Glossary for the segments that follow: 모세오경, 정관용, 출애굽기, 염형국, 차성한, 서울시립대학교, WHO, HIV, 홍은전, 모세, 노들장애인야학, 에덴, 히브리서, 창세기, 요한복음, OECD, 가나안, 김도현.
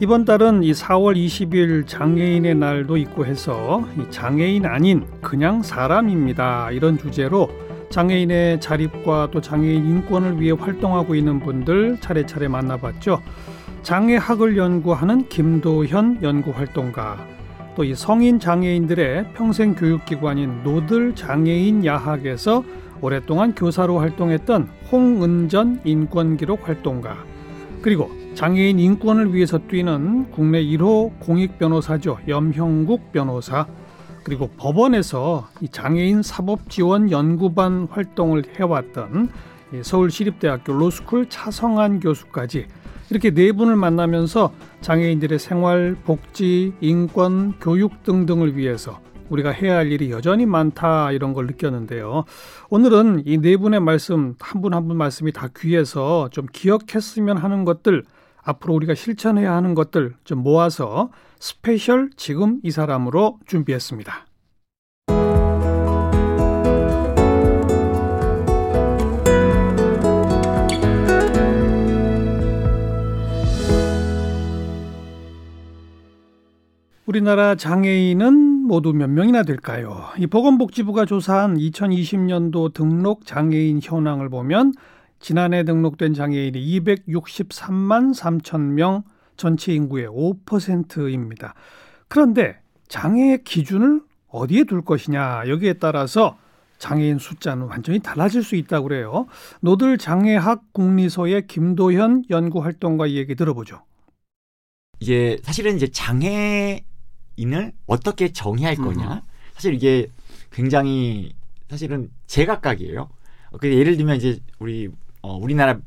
이번 달은 이 4월 20일 장애인의 날도 있고 해서 장애인 아닌 그냥 사람입니다. 이런 주제로 장애인의 자립과 또 장애인 인권을 위해 활동하고 있는 분들 차례차례 만나봤죠. 장애학을 연구하는 김도현 연구활동가, 또 이 성인 장애인들의 평생교육기관인 노들장애인야학에서 오랫동안 교사로 활동했던 홍은전 인권기록활동가, 그리고 장애인 인권을 위해서 뛰는 국내 1호 공익변호사죠. 염형국 변호사, 그리고 법원에서 이 장애인 사법지원 연구반 활동을 해왔던 서울시립대학교 로스쿨 차성한 교수까지 이렇게 네 분을 만나면서 장애인들의 생활, 복지, 인권, 교육 등등을 위해서 우리가 해야 할 일이 여전히 많다, 이런 걸 느꼈는데요. 오늘은 이 네 분의 말씀 한 분 한 분 말씀이 다 귀해서 좀 기억했으면 하는 것들, 앞으로 우리가 실천해야 하는 것들 좀 모아서 스페셜 지금 이 사람으로 준비했습니다. 우리나라 장애인은 모두 몇 명이나 될까요? 이 보건복지부가 조사한 2020년도 등록 장애인 현황을 보면 지난해 등록된 장애인이 263만 3천 명, 전체 인구의 5%입니다. 그런데 장애의 기준을 어디에 둘 것이냐, 여기에 따라서 장애인 숫자는 완전히 달라질 수 있다고 그래요. 노들장애학 국리소의 김도현 연구활동가 얘기 들어보죠. 이제 사실은 이제 장애인을 어떻게 정의할 거냐, 사실 이게 굉장히 사실은 제각각이에요. 근데 예를 들면 이제 우리나라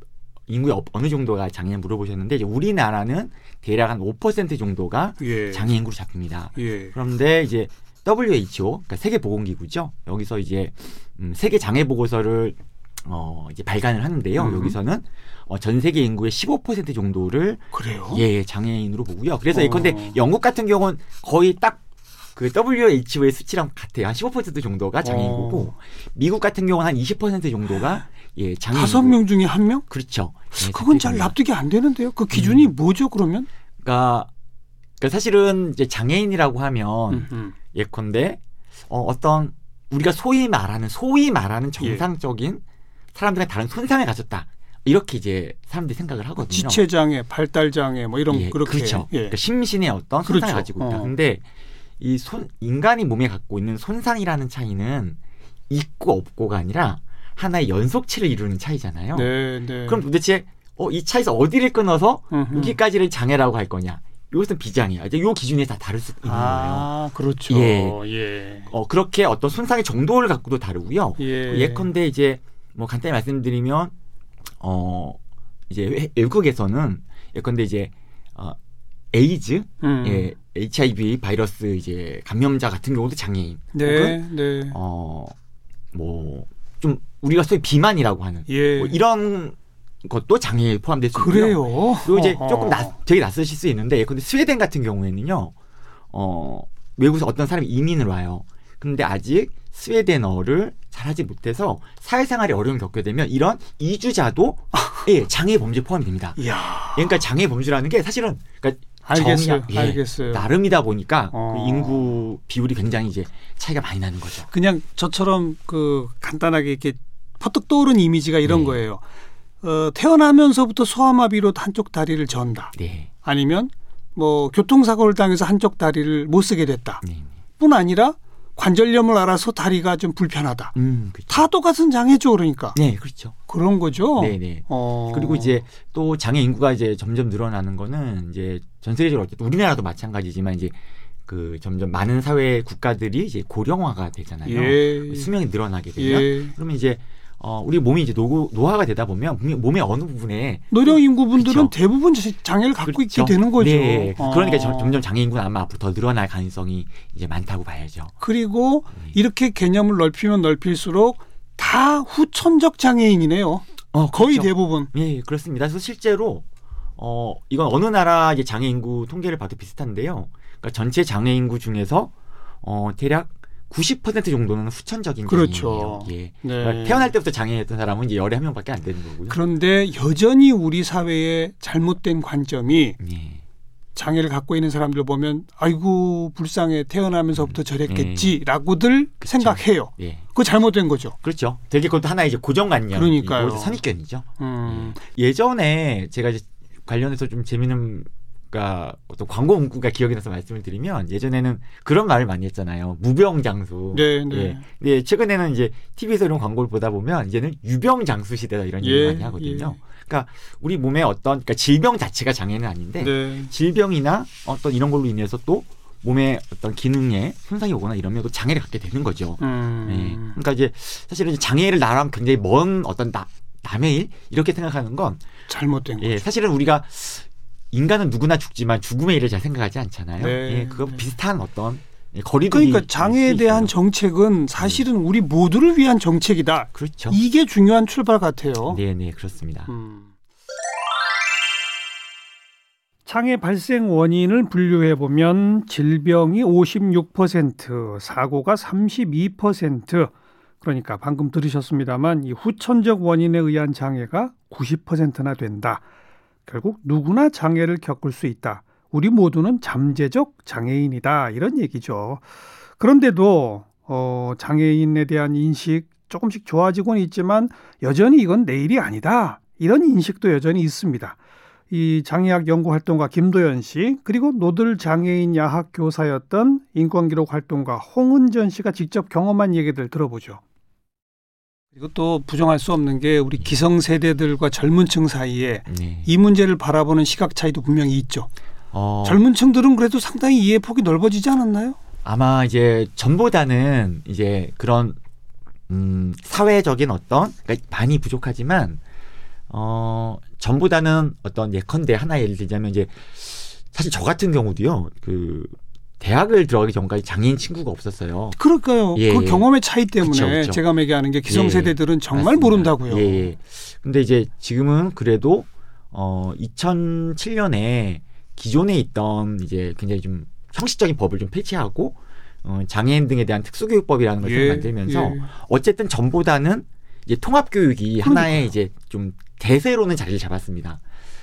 인구의 어느 정도가 장애인 물어보셨는데, 이제 우리나라는 대략 한 5% 정도가 장애인 인구로 잡힙니다. 그런데 이제 WHO, 그러니까 세계 보건기구죠. 여기서 이제 세계 장애 보고서를 이제 발간을 하는데요. 여기서는 전 세계 인구의 15% 정도를 그래요? 예, 장애인으로 보고요. 그래서 예컨대 영국 같은 경우는 거의 딱 그 WHO의 수치랑 같아요. 한 15% 정도가 장애인이고, 미국 같은 경우는 한 20% 정도가 예, 장애인. 5명 중에 1명? 그렇죠. 예, 그건 잘 납득이 안 되는데요. 그 기준이 뭐죠, 그러면? 그러니까 사실은 이제 장애인이라고 하면 예컨대 어떤 우리가 소위 말하는 정상적인 사람들은 다른 손상을 가졌다, 이렇게 이제 사람들이 생각을 하거든요. 지체장애, 발달장애 뭐 이런 그렇게. 그렇죠. 예. 그러니까 심신의 어떤 손상을 가지고 있다. 근데 이 인간이 몸에 갖고 있는 손상이라는 차이는 있고 없고가 아니라 하나의 연속치를 이루는 차이잖아요. 그럼 도대체 이 차에서 어디를 끊어서 여기까지를 장애라고 할 거냐? 이것은 비장애야. 이제 요 기준에 다 다를 수 있는 거예요. 그렇죠. 예. 그렇게 어떤 손상의 정도를 갖고도 다르고요. 예컨대 이제 뭐 간단히 말씀드리면 이제 외국에서는 예컨대 이제 에이즈, 예, HIV 바이러스 이제 감염자 같은 경우도 장애인. 혹은 뭐 좀 우리가 소위 비만이라고 하는 뭐 이런 것도 장애에 포함될 수 있고요. 그리고 이제 조금 되게 낯서실 수 있는데, 예컨대 스웨덴 같은 경우에는요. 외국에서 어떤 사람이 이민을 와요. 근데 아직 스웨덴어를 잘하지 못해서 사회생활에 어려움을 겪게 되면 이런 이주자도 예, 장애 범죄 포함이 됩니다. 그러니까 장애 범죄라는 게 사실은 그러니까 알겠어요. 나름이다 보니까 그 인구 비율이 굉장히 이제 차이가 많이 나는 거죠. 그냥 저처럼 그 간단하게 이렇게 퍼뜩 떠오른 이미지가 이런 거예요. 태어나면서부터 소아마비로 한쪽 다리를 전다. 아니면 뭐 교통사고를 당해서 한쪽 다리를 못 쓰게 됐다. 뿐 아니라 관절염을 알아서 다리가 좀 불편하다. 그렇죠. 다 똑같은 장애죠, 그러니까. 네, 그렇죠. 그런 거죠. 네. 그리고 이제 또 장애 인구가 이제 점점 늘어나는 거는 이제 전 세계적으로 어쨌든 우리나라도 마찬가지지만 이제 그 점점 많은 사회 국가들이 이제 고령화가 되잖아요. 수명이 늘어나게 되면 그러면 이제 우리 몸이 이제 노화가 되다 보면 몸의 어느 부분에 노령 인구분들은 그렇죠. 대부분 장애를 갖고 그렇죠. 있게 되는 거죠. 네. 그러니까 점점 장애 인구는 아마 앞으로 더 늘어날 가능성이 이제 많다고 봐야죠. 그리고 이렇게 개념을 넓히면 넓힐수록 다 후천적 장애인이네요. 거의 그렇죠. 대부분. 예, 그렇습니다. 그래서 실제로 이건 어느 나라의 장애 인구 통계를 봐도 비슷한데요. 그러니까 전체 장애 인구 중에서 대략 90% 정도는 후천적인 그렇죠. 장애예요. 예. 네. 그러니까 태어날 때부터 장애했던 사람은 이제 열에 한 명밖에 안 되는 거고요. 그런데 여전히 우리 사회의 잘못된 관점이 예. 장애를 갖고 있는 사람들 보면 아이고 불쌍해 태어나면서부터 저랬겠지라고들 예. 생각해요. 예. 그거 잘못된 거죠. 그렇죠. 되게 그것도 하나의 이제 고정관념. 그러니까요. 선입견이죠. 예전에 제가 이제 관련해서 좀 재미있는 어떤 광고 문구가 기억이 나서 말씀을 드리면 예전에는 그런 말을 많이 했잖아요. 무병장수. 네, 네. 예. 근데 최근에는 이제 TV에서 이런 광고를 보다 보면 이제는 유병장수 시대다 이런 얘기 많이 하거든요. 예. 그러니까 우리 몸에 그러니까 질병 자체가 장애는 아닌데 네. 질병이나 어떤 이런 걸로 인해서 또 몸의 어떤 기능에 손상이 오거나 이러면 또 장애를 갖게 되는 거죠. 예. 그러니까 이제 사실은 장애를 나랑 굉장히 먼 어떤 남의 일 이렇게 생각하는 건 잘못된 거죠. 예. 사실은 우리가 인간은 누구나 죽지만 죽음의 일을 잘 생각하지 않잖아요. 네, 예, 그거 네. 비슷한 어떤 거리두기. 그러니까 장애에 대한 있어요. 정책은 사실은 우리 모두를 위한 정책이다. 그렇죠. 이게 중요한 출발 같아요. 네, 네, 그렇습니다. 장애 발생 원인을 분류해 보면 질병이 56%, 사고가 32%. 그러니까 방금 들으셨습니다만 이 후천적 원인에 의한 장애가 90%나 된다. 결국 누구나 장애를 겪을 수 있다. 우리 모두는 잠재적 장애인이다. 이런 얘기죠. 그런데도 장애인에 대한 인식 조금씩 좋아지고는 있지만 여전히 이건 내 일이 아니다. 이런 인식도 여전히 있습니다. 이 장애학 연구활동가 김도현 씨 그리고 노들장애인야학 교사였던 인권기록활동가 홍은전 씨가 직접 경험한 얘기들 들어보죠. 이것도 부정할 수 없는 게 우리 기성세대들과 젊은 층 사이에 네. 이 문제를 바라보는 시각 차이도 분명히 있죠. 젊은 층들은 그래도 상당히 이해 폭이 넓어지지 않았나요? 아마 이제 전보다는 이제 그런 사회적인 어떤 그러니까 많이 부족하지만 전보다는 어떤 예컨대 하나 예를 들자면 이제 사실 저 같은 경우도요. 대학을 들어가기 전까지 장애인 친구가 없었어요. 그럴까요? 예, 그 경험의 차이 때문에 그쵸, 그쵸. 제가 얘기하는 게 기성세대들은 정말 맞습니다. 모른다고요. 예. 근데 이제 지금은 그래도 2007년에 기존에 있던 이제 굉장히 좀 형식적인 법을 좀 폐지하고 장애인 등에 대한 특수교육법이라는 걸 만들면서 어쨌든 전보다는 이제 통합교육이 그러니까요. 하나의 이제 좀 대세로는 자리를 잡았습니다.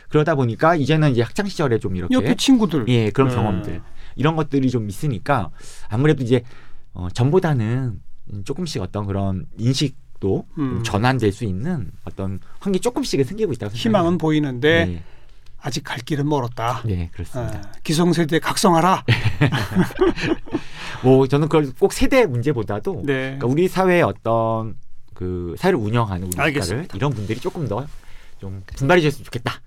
그러다 보니까 이제는 이제 학창 시절에 좀 이렇게 옆에 친구들 예 그런 경험들. 이런 것들이 좀 있으니까 아무래도 이제 전보다는 조금씩 어떤 그런 인식도 전환될 수 있는 어떤 환경이 조금씩은 생기고 있다고 생각합니다. 희망은 보이는데 네. 아직 갈 길은 멀었다. 네, 그렇습니다. 기성세대 각성하라. 뭐 저는 그걸 꼭 세대 문제보다도 네. 그러니까 우리 사회의 어떤 그 사회를 운영하는 우리 국가를 이런 분들이 조금 더 좀 분발해 주셨으면 좋겠다.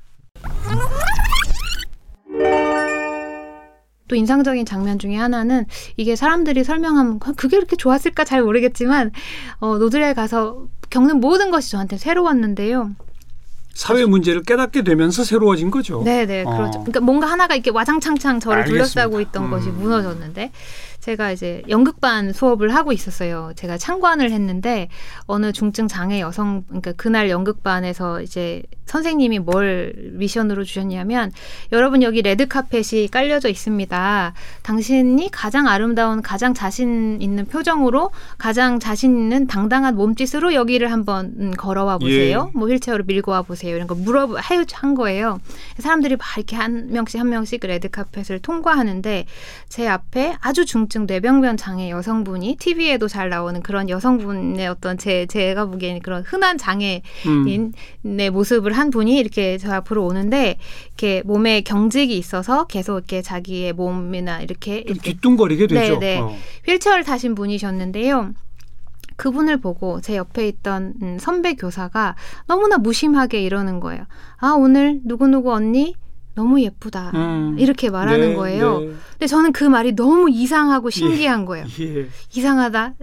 또 인상적인 장면 중에 하나는 이게 사람들이 설명하면 그게 그렇게 좋았을까 잘 모르겠지만 노들에 가서 겪는 모든 것이 저한테 새로웠는데요. 사회 문제를 깨닫게 되면서 새로워진 거죠. 네네 그렇죠. 그러니까 뭔가 하나가 이렇게 와장창창 저를 둘러싸고 있던 것이 무너졌는데 제가 이제 연극반 수업을 하고 있었어요. 제가 참관을 했는데 어느 중증 장애 여성 그러니까 그날 연극반에서 이제 선생님이 뭘 미션으로 주셨냐면 여러분 여기 레드 카펫이 깔려져 있습니다. 당신이 가장 아름다운 가장 자신 있는 표정으로 가장 자신 있는 당당한 몸짓으로 여기를 한번 걸어와 보세요. 예. 뭐 휠체어로 밀고 와 보세요. 이런 거 한 거예요. 사람들이 막 이렇게 한 명씩 레드 카펫을 통과하는데 제 앞에 아주 중증 뇌병변 장애 여성분이 TV에도 잘 나오는 그런 여성분의 어떤 제가 보기에는 그런 흔한 장애인의 모습을 한 분이 이렇게 저 앞으로 오는데 이렇게 몸에 경직이 있어서 계속 이렇게 자기의 몸이나 이렇게 뒤뚱거리게 되죠. 네네. 휠체어를 타신 분이셨는데요. 그분을 보고 제 옆에 있던 선배 교사가 너무나 무심하게 이러는 거예요. 아 오늘 누구누구 언니 너무 예쁘다 이렇게 말하는 거예요. 근데 저는 그 말이 너무 이상하고 신기한 거예요. 이상하다.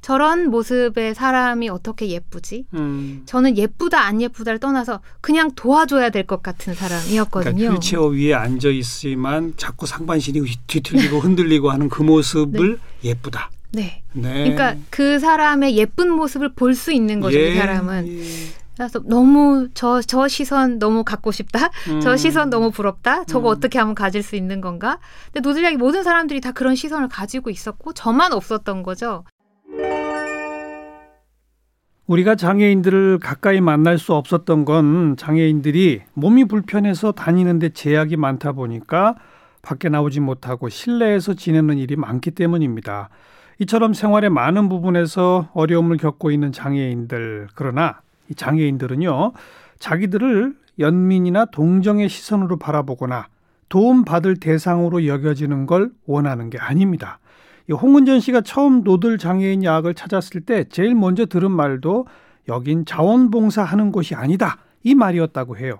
저런 모습의 사람이 어떻게 예쁘지? 저는 예쁘다 안 예쁘다를 떠나서 그냥 도와줘야 될 것 같은 사람이었거든요. 그러니까 휠체어 위에 앉아있지만 자꾸 상반신이 뒤틀리고 흔들리고 하는 그 모습을 네. 예쁘다. 네. 네. 그러니까 그 사람의 예쁜 모습을 볼 수 있는 거죠. 예. 이 사람은. 예. 그래서 너무 저 시선 너무 갖고 싶다. 저 시선 너무 부럽다. 저거 어떻게 하면 가질 수 있는 건가? 근데 노들장애 모든 사람들이 다 그런 시선을 가지고 있었고 저만 없었던 거죠. 우리가 장애인들을 가까이 만날 수 없었던 건 장애인들이 몸이 불편해서 다니는데 제약이 많다 보니까 밖에 나오지 못하고 실내에서 지내는 일이 많기 때문입니다. 이처럼 생활의 많은 부분에서 어려움을 겪고 있는 장애인들, 그러나 이 장애인들은요, 자기들을 연민이나 동정의 시선으로 바라보거나 도움받을 대상으로 여겨지는 걸 원하는 게 아닙니다. 이 홍은전 씨가 처음 노들장애인 야학을 찾았을 때 제일 먼저 들은 말도 여긴 자원봉사하는 곳이 아니다, 이 말이었다고 해요.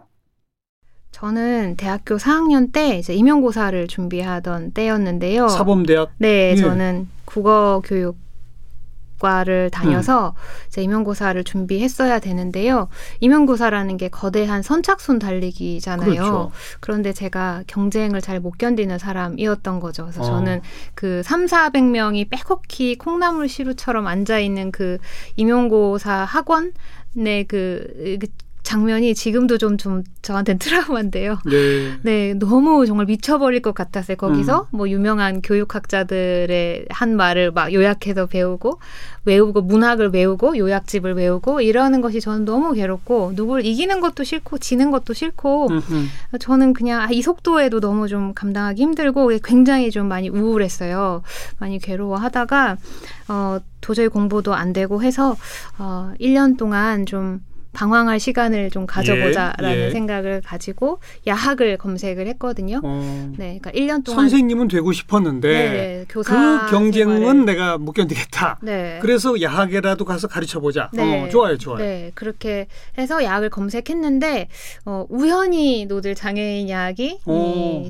저는 대학교 4학년 때 이제 임용고사를 준비하던 때였는데요. 사범대학? 네, 예. 저는 국어교육 과를 다녀서 이제 임용고사를 준비했어야 되는데요. 임용고사라는 게 거대한 선착순 달리기잖아요. 그렇죠. 그런데 제가 경쟁을 잘 못 견디는 사람이었던 거죠. 그래서 저는 그 3,400명이 빼곡히 콩나물 시루처럼 앉아있는 그 임용고사 학원의 그 장면이 지금도 좀 저한테는 트라우마인데요. 네. 네, 너무 정말 미쳐버릴 것 같았어요. 거기서 뭐 유명한 교육학자들의 한 말을 막 요약해서 배우고 외우고 문학을 외우고 요약집을 외우고 이러는 것이 저는 너무 괴롭고 누굴 이기는 것도 싫고 지는 것도 싫고 저는 그냥 이 속도에도 너무 좀 감당하기 힘들고 굉장히 좀 많이 우울했어요. 많이 괴로워하다가 도저히 공부도 안 되고 해서 1년 동안 좀 방황할 시간을 좀 가져보자라는 생각을 가지고 야학을 검색을 했거든요. 네, 그러니까 1년 동안 선생님은 되고 싶었는데 네네, 그 경쟁은 생활을. 내가 못 견디겠다. 네. 그래서 야학에라도 가서 가르쳐보자. 네. 좋아요. 네, 그렇게 해서 야학을 검색했는데 우연히 노들장애인 야학이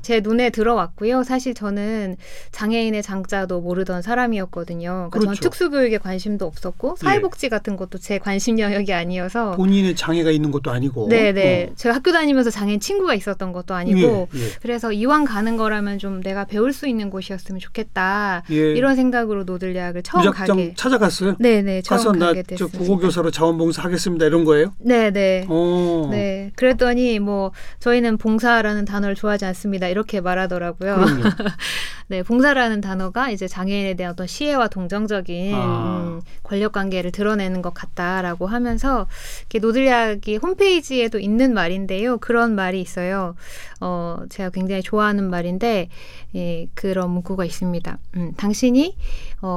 제 눈에 들어왔고요. 사실 저는 장애인의 장자도 모르던 사람이었거든요. 그러니까 그렇죠. 저는 특수교육에 관심도 없었고 사회복지 같은 것도 제 관심 영역이 아니어서 본인의 장애가 있는 것도 아니고. 네네. 제가 학교 다니면서 장애인 친구가 있었던 것도 아니고. 그래서 이왕 가는 거라면 좀 내가 배울 수 있는 곳이었으면 좋겠다. 이런 생각으로 노들야학을 처음 가게. 찾아갔어요? 네네. 처음 가게 됐어요. 가서 나 국어교사로 자원봉사 하겠습니다. 이런 거예요? 네네. 네. 그랬더니 뭐 저희는 봉사라는 단어를 좋아하지 않습니다. 이렇게 말하더라고요. 네. 봉사라는 단어가 이제 장애인에 대한 어떤 시혜와 동정적인 권력관계를 드러내는 것 같다라고 하면서 노들야학이 홈페이지에도 있는 말인데요. 그런 말이 있어요. 제가 굉장히 좋아하는 말인데 그런 문구가 있습니다. 당신이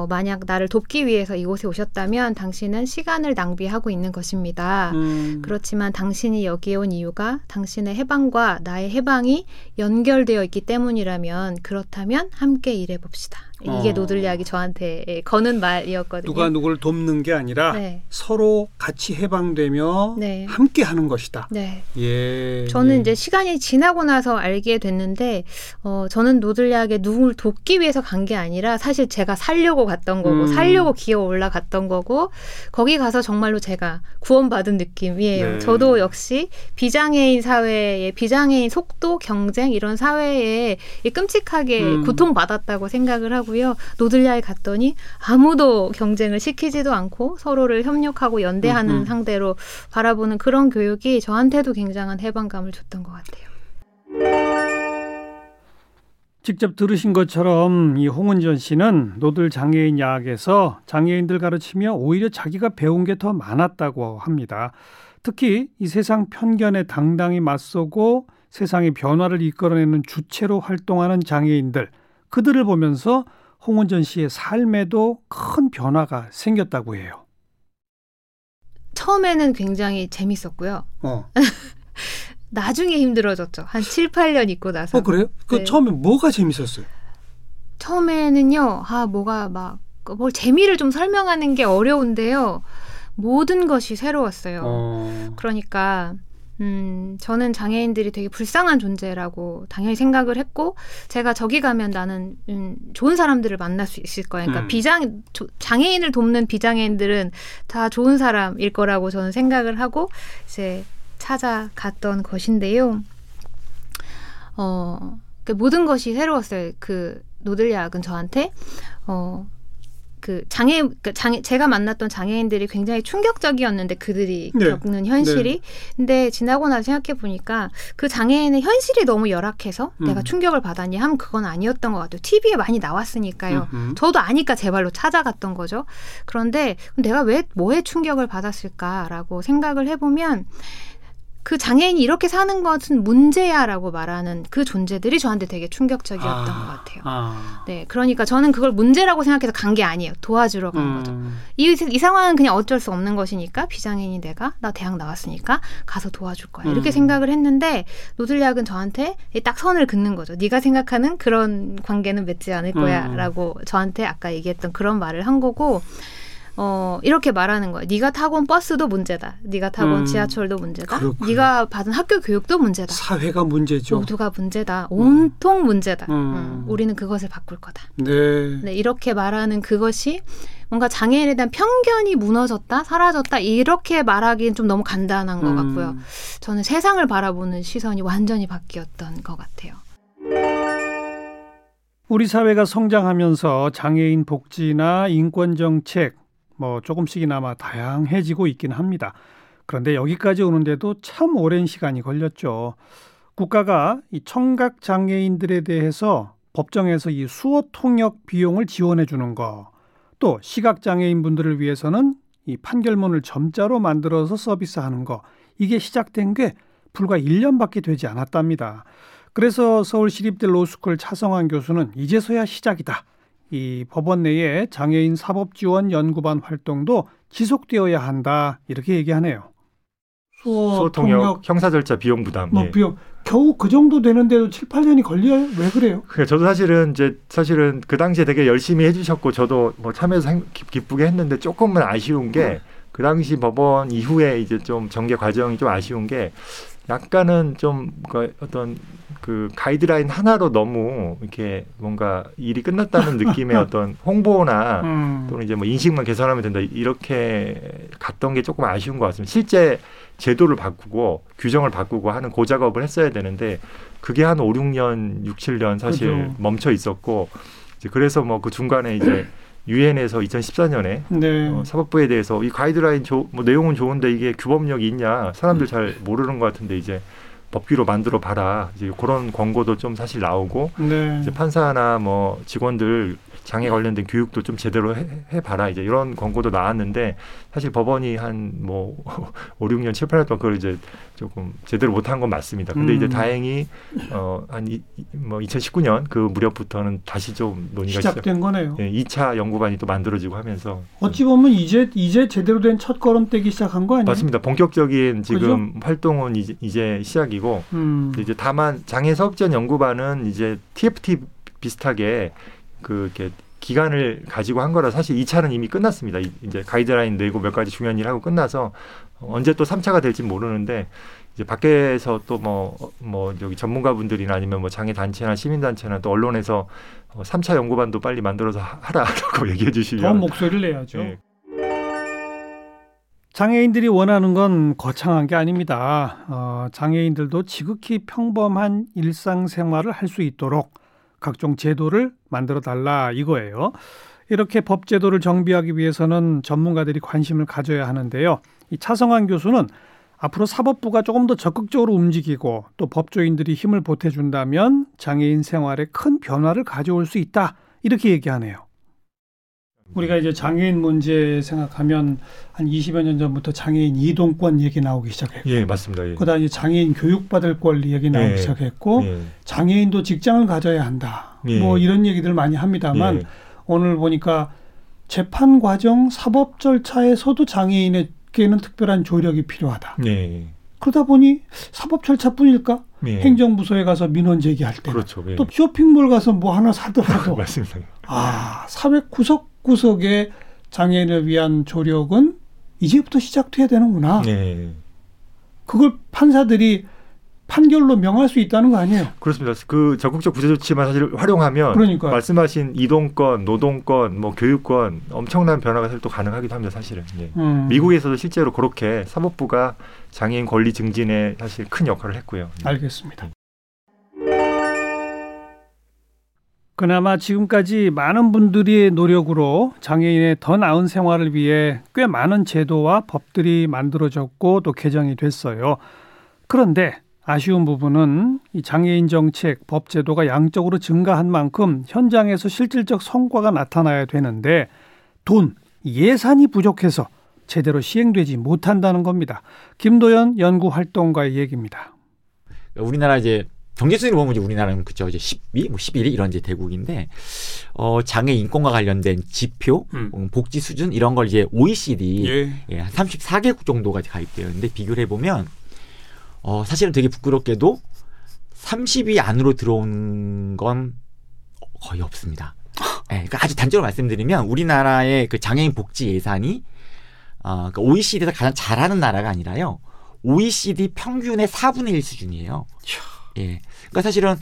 만약 나를 돕기 위해서 이곳에 오셨다면 당신은 시간을 낭비하고 있는 것입니다. 그렇지만 당신이 여기에 온 이유가 당신의 해방과 나의 해방이 연결되어 있기 때문이라면 그렇다면 함께 일해봅시다. 이게 노들야학이 저한테 거는 말이었거든요. 누가 누구를 돕는 게 아니라 서로 같이 해방되며 함께 하는 것이다. 네. 예. 저는 이제 시간이 지나고 나서 알게 됐는데 저는 노들야학에 누굴 돕기 위해서 간 게 아니라 사실 제가 살려고 갔던 거고 살려고 기어 올라갔던 거고 거기 가서 정말로 제가 구원받은 느낌이에요. 네. 저도 역시 비장애인 사회에 비장애인 속도 경쟁 이런 사회에 끔찍하게 고통받았다고 생각을 하고 노들야에 갔더니 아무도 경쟁을 시키지도 않고 서로를 협력하고 연대하는 상대로 바라보는 그런 교육이 저한테도 굉장한 해방감을 줬던 것 같아요. 직접 들으신 것처럼 이 홍은전 씨는 노들장애인 야학에서 장애인들 가르치며 오히려 자기가 배운 게 더 많았다고 합니다. 특히 이 세상 편견에 당당히 맞서고 세상의 변화를 이끌어내는 주체로 활동하는 장애인들, 그들을 보면서 홍은전 씨의 삶에도 큰 변화가 생겼다고 해요. 처음에는 굉장히 재밌었고요. 나중에 힘들어졌죠. 한 7, 8년 있고 나서. 그래요? 그 처음에 뭐가 재밌었어요? 처음에는요. 뭐가 막 뭘 재미를 좀 설명하는 게 어려운데요. 모든 것이 새로웠어요. 그러니까 저는 장애인들이 되게 불쌍한 존재라고 당연히 생각을 했고, 제가 저기 가면 나는 좋은 사람들을 만날 수 있을 거야. 그러니까 장애인을 돕는 비장애인들은 다 좋은 사람일 거라고 저는 생각을 하고 이제 찾아갔던 것인데요. 그 모든 것이 새로웠어요. 그 노들야학은 저한테 제가 만났던 장애인들이 굉장히 충격적이었는데 그들이 겪는 현실이. 근데 지나고 나서 생각해 보니까 그 장애인의 현실이 너무 열악해서 내가 충격을 받았니 하면 그건 아니었던 것 같아요. TV에 많이 나왔으니까요. 저도 아니까 제 발로 찾아갔던 거죠. 그런데 내가 왜 뭐에 충격을 받았을까라고 생각을 해보면 그 장애인이 이렇게 사는 것은 문제야라고 말하는 그 존재들이 저한테 되게 충격적이었던 것 같아요. 네, 그러니까 저는 그걸 문제라고 생각해서 간 게 아니에요. 도와주러 간 거죠. 이 상황은 그냥 어쩔 수 없는 것이니까 비장애인이 나 대학 나왔으니까 가서 도와줄 거야. 이렇게 생각을 했는데 노들야학은 저한테 딱 선을 긋는 거죠. 네가 생각하는 그런 관계는 맺지 않을 거야 라고 저한테 아까 얘기했던 그런 말을 한 거고, 이렇게 말하는 거야. 네가 타고 온 버스도 문제다. 네가 타고 온 지하철도 문제다. 그렇구나. 네가 받은 학교 교육도 문제다. 사회가 문제죠. 모두가 문제다. 온통 문제다. 우리는 그것을 바꿀 거다. 네, 이렇게 말하는 그것이 뭔가 장애인에 대한 편견이 무너졌다, 사라졌다 이렇게 말하기엔 좀 너무 간단한 것 같고요. 저는 세상을 바라보는 시선이 완전히 바뀌었던 것 같아요. 우리 사회가 성장하면서 장애인 복지나 인권 정책 조금씩이나마 다양해지고 있긴 합니다. 그런데 여기까지 오는데도 참 오랜 시간이 걸렸죠. 국가가 이 청각 장애인들에 대해서 법정에서 이 수어 통역 비용을 지원해 주는 거, 또 시각 장애인분들을 위해서는 이 판결문을 점자로 만들어서 서비스하는 거, 이게 시작된 게 불과 1년밖에 되지 않았답니다. 그래서 서울시립대 로스쿨 차성한 교수는 이제서야 시작이다, 이 법원 내에 장애인 사법지원 연구반 활동도 지속되어야 한다, 이렇게 얘기하네요. 소통역 형사 절차 비용 부담. 비용. 겨우 그 정도 되는데도 7, 8년이 걸려요? 왜 그래요? 저도 사실은 그 당시에 되게 열심히 해주셨고 저도 참여해서 기쁘게 했는데 조금은 아쉬운 게 그 당시 법원 이후에 이제 좀 전개 과정이 좀 아쉬운 게 약간은 좀 어떤 그 가이드라인 하나로 너무 이렇게 뭔가 일이 끝났다는 느낌의 어떤 홍보나 또는 이제 인식만 개선하면 된다 이렇게 갔던 게 조금 아쉬운 것 같습니다. 실제 제도를 바꾸고 규정을 바꾸고 하는 그 작업을 했어야 되는데 그게 한 5, 6년, 6, 7년 사실 그렇죠. 멈춰 있었고 이제 그래서 그 중간에 이제 유엔에서 2014년에 사법부에 대해서 이 가이드라인 내용은 좋은데 이게 규범력이 있냐, 사람들 잘 모르는 것 같은데 이제 법규로 만들어 봐라, 이제 그런 권고도 좀 사실 나오고 이제 판사나 직원들 장애 관련된 교육도 좀 제대로 해봐라 이제 이런 권고도 나왔는데 사실 법원이 한 5, 6년, 7, 8년 동안 그걸 이제 조금 제대로 못한 건 맞습니다. 근데 이제 다행히 한 2019년 그 무렵부터는 다시 좀 논의가 시작된 거네요. 예, 2차 연구반이 또 만들어지고 하면서 어찌 보면 이제 제대로 된 첫 걸음 떼기 시작한 거 아니에요? 맞습니다. 본격적인 지금 그죠? 활동은 이제 시작이고 이제 다만 장애 사업지원 연구반은 이제 TFT 비슷하게 이렇게 기간을 가지고 한 거라 사실 2차는 이미 끝났습니다. 이제 가이드라인 내고 몇 가지 중요한 일 하고 끝나서 언제 또 3차가 될지 모르는데 이제 밖에서 또 여기 전문가분들이나 아니면 장애 단체나 시민 단체나 또 언론에서 3차 연구반도 빨리 만들어서 하라라고 얘기해 주시면 더 목소리를 내야죠. 네. 장애인들이 원하는 건 거창한 게 아닙니다. 장애인들도 지극히 평범한 일상생활을 할 수 있도록 각종 제도를 만들어달라 이거예요. 이렇게 법 제도를 정비하기 위해서는 전문가들이 관심을 가져야 하는데요. 이 차성한 교수는 앞으로 사법부가 조금 더 적극적으로 움직이고 또 법조인들이 힘을 보태준다면 장애인 생활에 큰 변화를 가져올 수 있다, 이렇게 얘기하네요. 우리가 이제 장애인 문제 생각하면 한 20여 년 전부터 장애인 이동권 얘기 나오기 시작했고, 예, 맞습니다. 예. 그다음에 장애인 교육받을 권리 얘기 나오기 시작했고, 장애인도 직장을 가져야 한다. 이런 얘기들을 많이 합니다만 오늘 보니까 재판 과정, 사법 절차에서도 장애인에게는 특별한 조력이 필요하다. 그러다 보니 사법 절차뿐일까? 행정부서에 가서 민원 제기할 때, 또 쇼핑몰 가서 하나 사더라도 맞습니다. 사회 구석구석에 장애인을 위한 조력은 이제부터 시작돼야 되는구나. 그걸 판사들이 판결로 명할 수 있다는 거 아니에요? 그렇습니다. 그 적극적 구제 조치만 사실 활용하면 그러니까요. 말씀하신 이동권, 노동권, 뭐 교육권 엄청난 변화가 사실 또 가능하기도 합니다. 사실은 예. 미국에서도 실제로 그렇게 사법부가 장애인 권리 증진에 사실 큰 역할을 했고요. 예. 알겠습니다. 그나마 지금까지 많은 분들의 노력으로 장애인의 더 나은 생활을 위해 꽤 많은 제도와 법들이 만들어졌고 또 개정이 됐어요. 그런데 아쉬운 부분은 이 장애인 정책, 법 제도가 양적으로 증가한 만큼 현장에서 실질적 성과가 나타나야 되는데 돈, 예산이 부족해서 제대로 시행되지 못한다는 겁니다. 김도현 연구활동가의 얘기입니다. 우리나라 이제 경제 순위로 보면 이제 우리나라는 그죠 이제 10위, 뭐 11위 이런 이제 대국인데 장애 인권과 관련된 지표, 복지 수준 이런 걸 이제 OECD 한 34개국 정도가 가입돼요. 근데 비교를 해보면 사실은 되게 부끄럽게도 30위 안으로 들어온 건 거의 없습니다. 네, 그러니까 아주 단적으로 말씀드리면 우리나라의 그 장애인 복지 예산이 그러니까 OECD에서 가장 잘하는 나라가 아니라요. OECD 평균의 4분의 1 수준이에요. 예. 그러니까 사실은,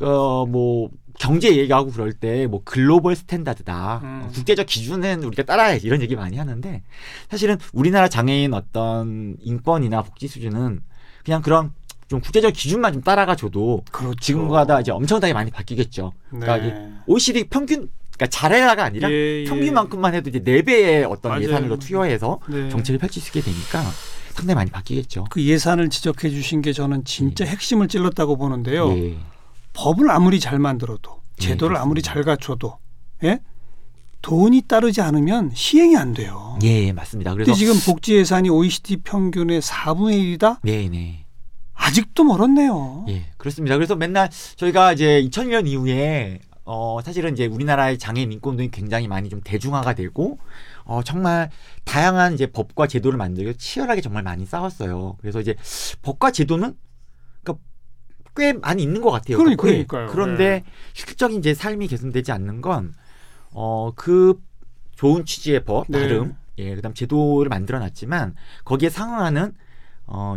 뭐, 경제 얘기하고 그럴 때, 뭐, 글로벌 스탠다드다. 국제적 기준은 우리가 따라야지. 이런 얘기 많이 하는데, 사실은 우리나라 장애인 어떤 인권이나 복지 수준은 그냥 그런 좀 국제적 기준만 좀 따라가줘도 그렇죠. 지금보다 이제 엄청나게 많이 바뀌겠죠. 그러니까 네. OECD 평균, 그러니까 잘해라가 아니라 평균만큼만 해도 이제 4배의 어떤 맞아요. 예산으로 투여해서 네. 정책을 펼칠 수 있게 되니까. 상당히 많이 바뀌겠죠. 그 예산을 지적해 주신 게 저는 진짜 핵심을 찔렀다고 보는데요. 예. 법을 아무리 잘 만들어도 제도를 아무리 잘 갖춰도 예? 돈이 따르지 않으면 시행이 안 돼요. 예, 맞습니다. 그래서 지금 복지 예산이 OECD 평균의 4분의 1이다? 네. 아직도 멀었네요. 예, 그렇습니다. 그래서 맨날 저희가 이제 2000년 이후에 사실은 이제 우리나라의 장애인 인권운동이 굉장히 많이 좀 대중화가 되고 정말 다양한 이제 법과 제도를 만들기 치열하게 정말 많이 싸웠어요. 그래서 이제 법과 제도는 그러니까 꽤 많이 있는 것 같아요. 그러니까요. 그런데 실질적인 이제 삶이 개선되지 않는 건 그 좋은 취지의 법 나름 예, 그다음 제도를 만들어놨지만 거기에 상응하는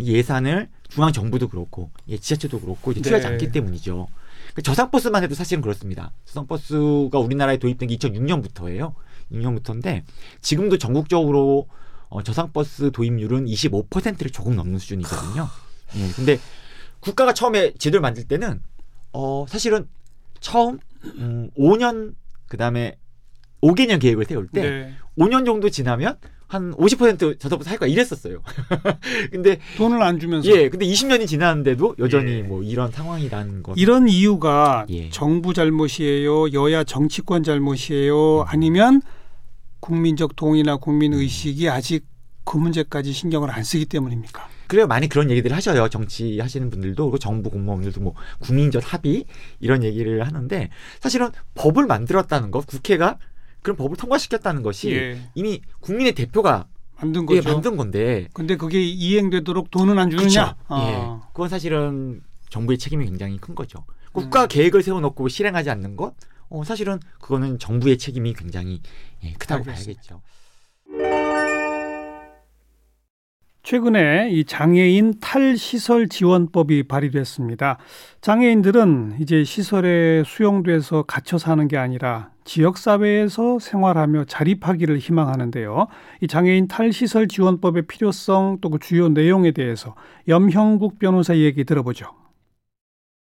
예산을 중앙 정부도 그렇고 지자체도 그렇고 이제 투여하지 않기 때문이죠. 저상버스만 해도 사실은 그렇습니다. 저상버스가 우리나라에 도입된 게 2006년부터예요. 6년부터인데 지금도 전국적으로 저상버스 도입률은 25%를 조금 넘는 수준이거든요. 예, 근데 국가가 처음에 제도를 만들 때는 사실은 처음 5년 그다음에 5개년 계획을 세울 때 5년 정도 지나면 한 50% 저상버스 할 거야 이랬었어요. 근데 돈을 안 주면서 예, 근데 20년이 지났는데도 여전히 뭐 이런 상황이라는 거. 이런 이유가 정부 잘못이에요, 여야 정치권 잘못이에요, 아니면 국민적 동의나 국민 의식이 아직 그 문제까지 신경을 안 쓰기 때문입니까? 그래요. 많이 그런 얘기들을 하셔요. 정치 하시는 분들도 그리고 정부 공무원들도 뭐 국민적 합의 이런 얘기를 하는데 사실은 법을 만들었다는 것, 국회가 그런 법을 통과시켰다는 것이 이미 국민의 대표가 만든 거죠. 만든 건데. 근데 그게 이행되도록 돈은 안 주느냐? 아. 예. 그건 사실은 정부의 책임이 굉장히 큰 거죠. 국가 계획을 세워놓고 실행하지 않는 것, 사실은 그거는 정부의 책임이 굉장히 크다고 알겠습니다. 봐야겠죠. 최근에 이 장애인 탈시설 지원법이 발의됐습니다. 장애인들은 이제 시설에 수용돼서 갇혀 사는 게 아니라 지역사회에서 생활하며 자립하기를 희망하는데요. 이 장애인 탈시설 지원법의 필요성 또 그 주요 내용에 대해서 염형국 변호사 얘기 들어보죠.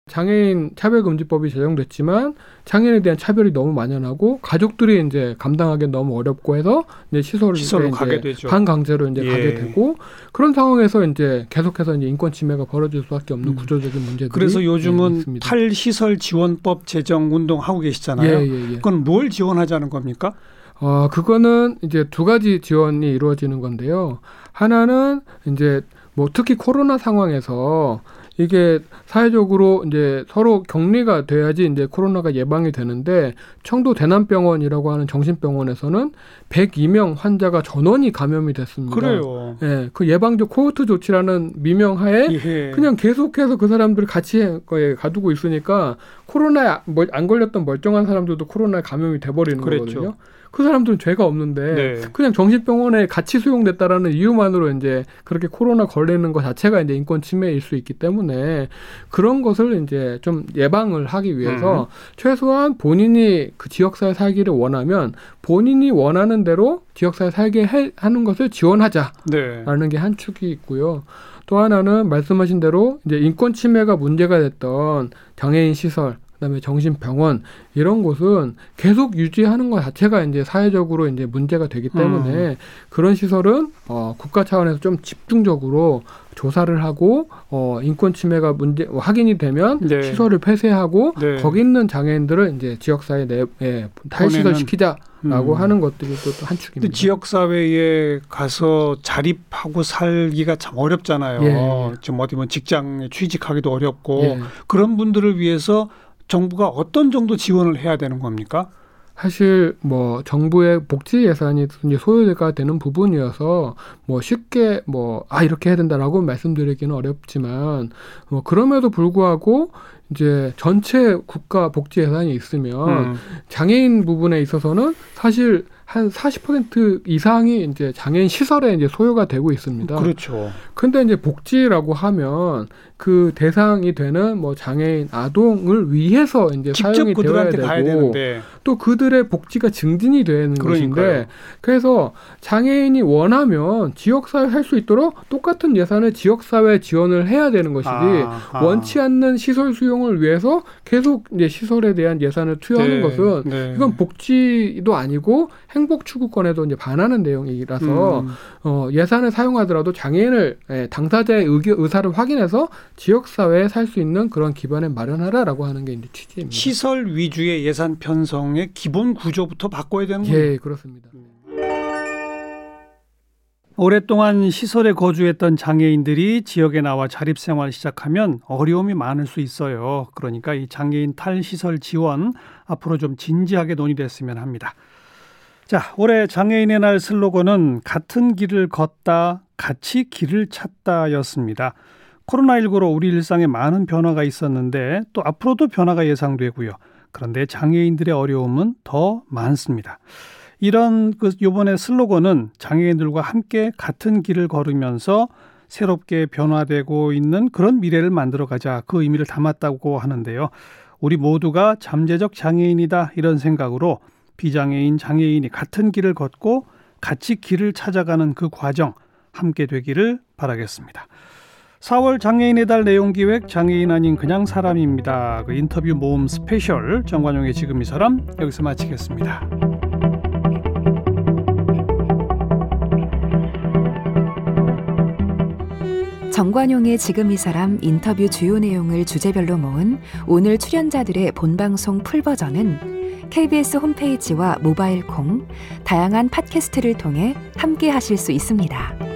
장애인 차별금지법이 제정됐지만 장애인에 대한 차별이 너무 만연하고 가족들이 이제 감당하기 너무 어렵고 해서 이제 시설로 가게 되죠. 반강제로 이제 가게 되고 그런 상황에서 이제 계속해서 이제 인권 침해가 벌어질 수밖에 없는 구조적인 문제들이 그래서 요즘은 탈시설 지원법 제정 운동하고 계시잖아요. 그건 뭘 지원하자는 겁니까? 그거는 이제 두 가지 지원이 이루어지는 건데요. 하나는 이제 뭐 특히 코로나 상황에서 이게 사회적으로 이제 서로 격리가 돼야지 이제 코로나가 예방이 되는데, 청도 대남병원이라고 하는 정신병원에서는 102명 환자가 전원이 감염이 됐습니다. 그래요. 예, 그 예방적 코호트 조치라는 미명하에 예. 그냥 계속해서 그 사람들을 같이 가두고 있으니까 코로나에 안 걸렸던 멀쩡한 사람들도 코로나에 감염이 돼버리는 그랬죠. 거거든요. 그 사람들은 죄가 없는데 네. 그냥 정신병원에 같이 수용됐다라는 이유만으로 이제 그렇게 코로나 걸리는 것 자체가 이제 인권 침해일 수 있기 때문에 그런 것을 이제 좀 예방을 하기 위해서 최소한 본인이 그 지역사회 살기를 원하면 본인이 원하는 대로 지역사회 살게 하는 것을 지원하자라는 네. 게 한 축이 있고요. 또 하나는 말씀하신 대로 이제 인권 침해가 문제가 됐던 장애인 시설, 그다음에 정신병원 이런 곳은 계속 유지하는 것 자체가 이제 사회적으로 이제 문제가 되기 때문에 그런 시설은 국가 차원에서 좀 집중적으로 조사를 하고 인권 침해가 문제 확인이 되면 네. 시설을 폐쇄하고 네. 거기 있는 장애인들을 이제 지역사회 내에 탈시설 시키자라고 하는 것들이 또 한 축입니다. 지역사회에 가서 자립하고 살기가 참 어렵잖아요. 예. 지금 어디 뭐 직장에 취직하기도 어렵고 예. 그런 분들을 위해서 정부가 어떤 정도 지원을 해야 되는 겁니까? 사실 뭐 정부의 복지 예산이 이제 소요가 되는 부분이어서 뭐 쉽게 뭐 이렇게 해야 된다라고 말씀드리기는 어렵지만 뭐 그럼에도 불구하고 이제 전체 국가 복지 예산이 있으면 장애인 부분에 있어서는 사실 한 40% 이상이 이제 장애인 시설에 이제 소요가 되고 있습니다. 그렇죠. 근데 이제 복지라고 하면 그 대상이 되는 뭐 장애인 아동을 위해서 이제 사용이 되어야 되고 또 그들의 복지가 증진이 되는 그러니까요. 것인데 그래서 장애인이 원하면 지역사회 할 수 있도록 똑같은 예산을 지역사회에 지원을 해야 되는 것이지 원치 않는 시설 수용을 위해서 계속 이제 시설에 대한 예산을 투여하는 네. 것은 네. 이건 복지도 아니고 행복 추구권에도 이제 반하는 내용이라서 예산을 사용하더라도 장애인을 당사자의 의사를 확인해서 지역사회에 살 수 있는 그런 기반을 마련하라라고 하는 게 이제 취지입니다. 시설 위주의 예산 편성의 기본 구조부터 바꿔야 되는 거예요? 예, 그렇습니다. 오랫동안 시설에 거주했던 장애인들이 지역에 나와 자립생활을 시작하면 어려움이 많을 수 있어요. 그러니까 이 장애인 탈시설 지원 앞으로 좀 진지하게 논의됐으면 합니다. 자, 올해 장애인의 날 슬로건은 같은 길을 걷다, 같이 길을 찾다였습니다. 코로나19로 우리 일상에 많은 변화가 있었는데 또 앞으로도 변화가 예상되고요. 그런데 장애인들의 어려움은 더 많습니다. 이런 요번에 슬로건은 장애인들과 함께 같은 길을 걸으면서 새롭게 변화되고 있는 그런 미래를 만들어가자 그 의미를 담았다고 하는데요. 우리 모두가 잠재적 장애인이다 이런 생각으로 비장애인, 장애인이 같은 길을 걷고 같이 길을 찾아가는 그 과정 함께 되기를 바라겠습니다. 4월 장애인의 달 내용기획 장애인 아닌 그냥 사람입니다. 그 인터뷰 모음 스페셜 정관용의 지금 이 사람 여기서 마치겠습니다. 정관용의 지금 이 사람 인터뷰 주요 내용을 주제별로 모은 오늘 출연자들의 본방송 풀버전은 KBS 홈페이지와 모바일 콩, 다양한 팟캐스트를 통해 함께 하실 수 있습니다.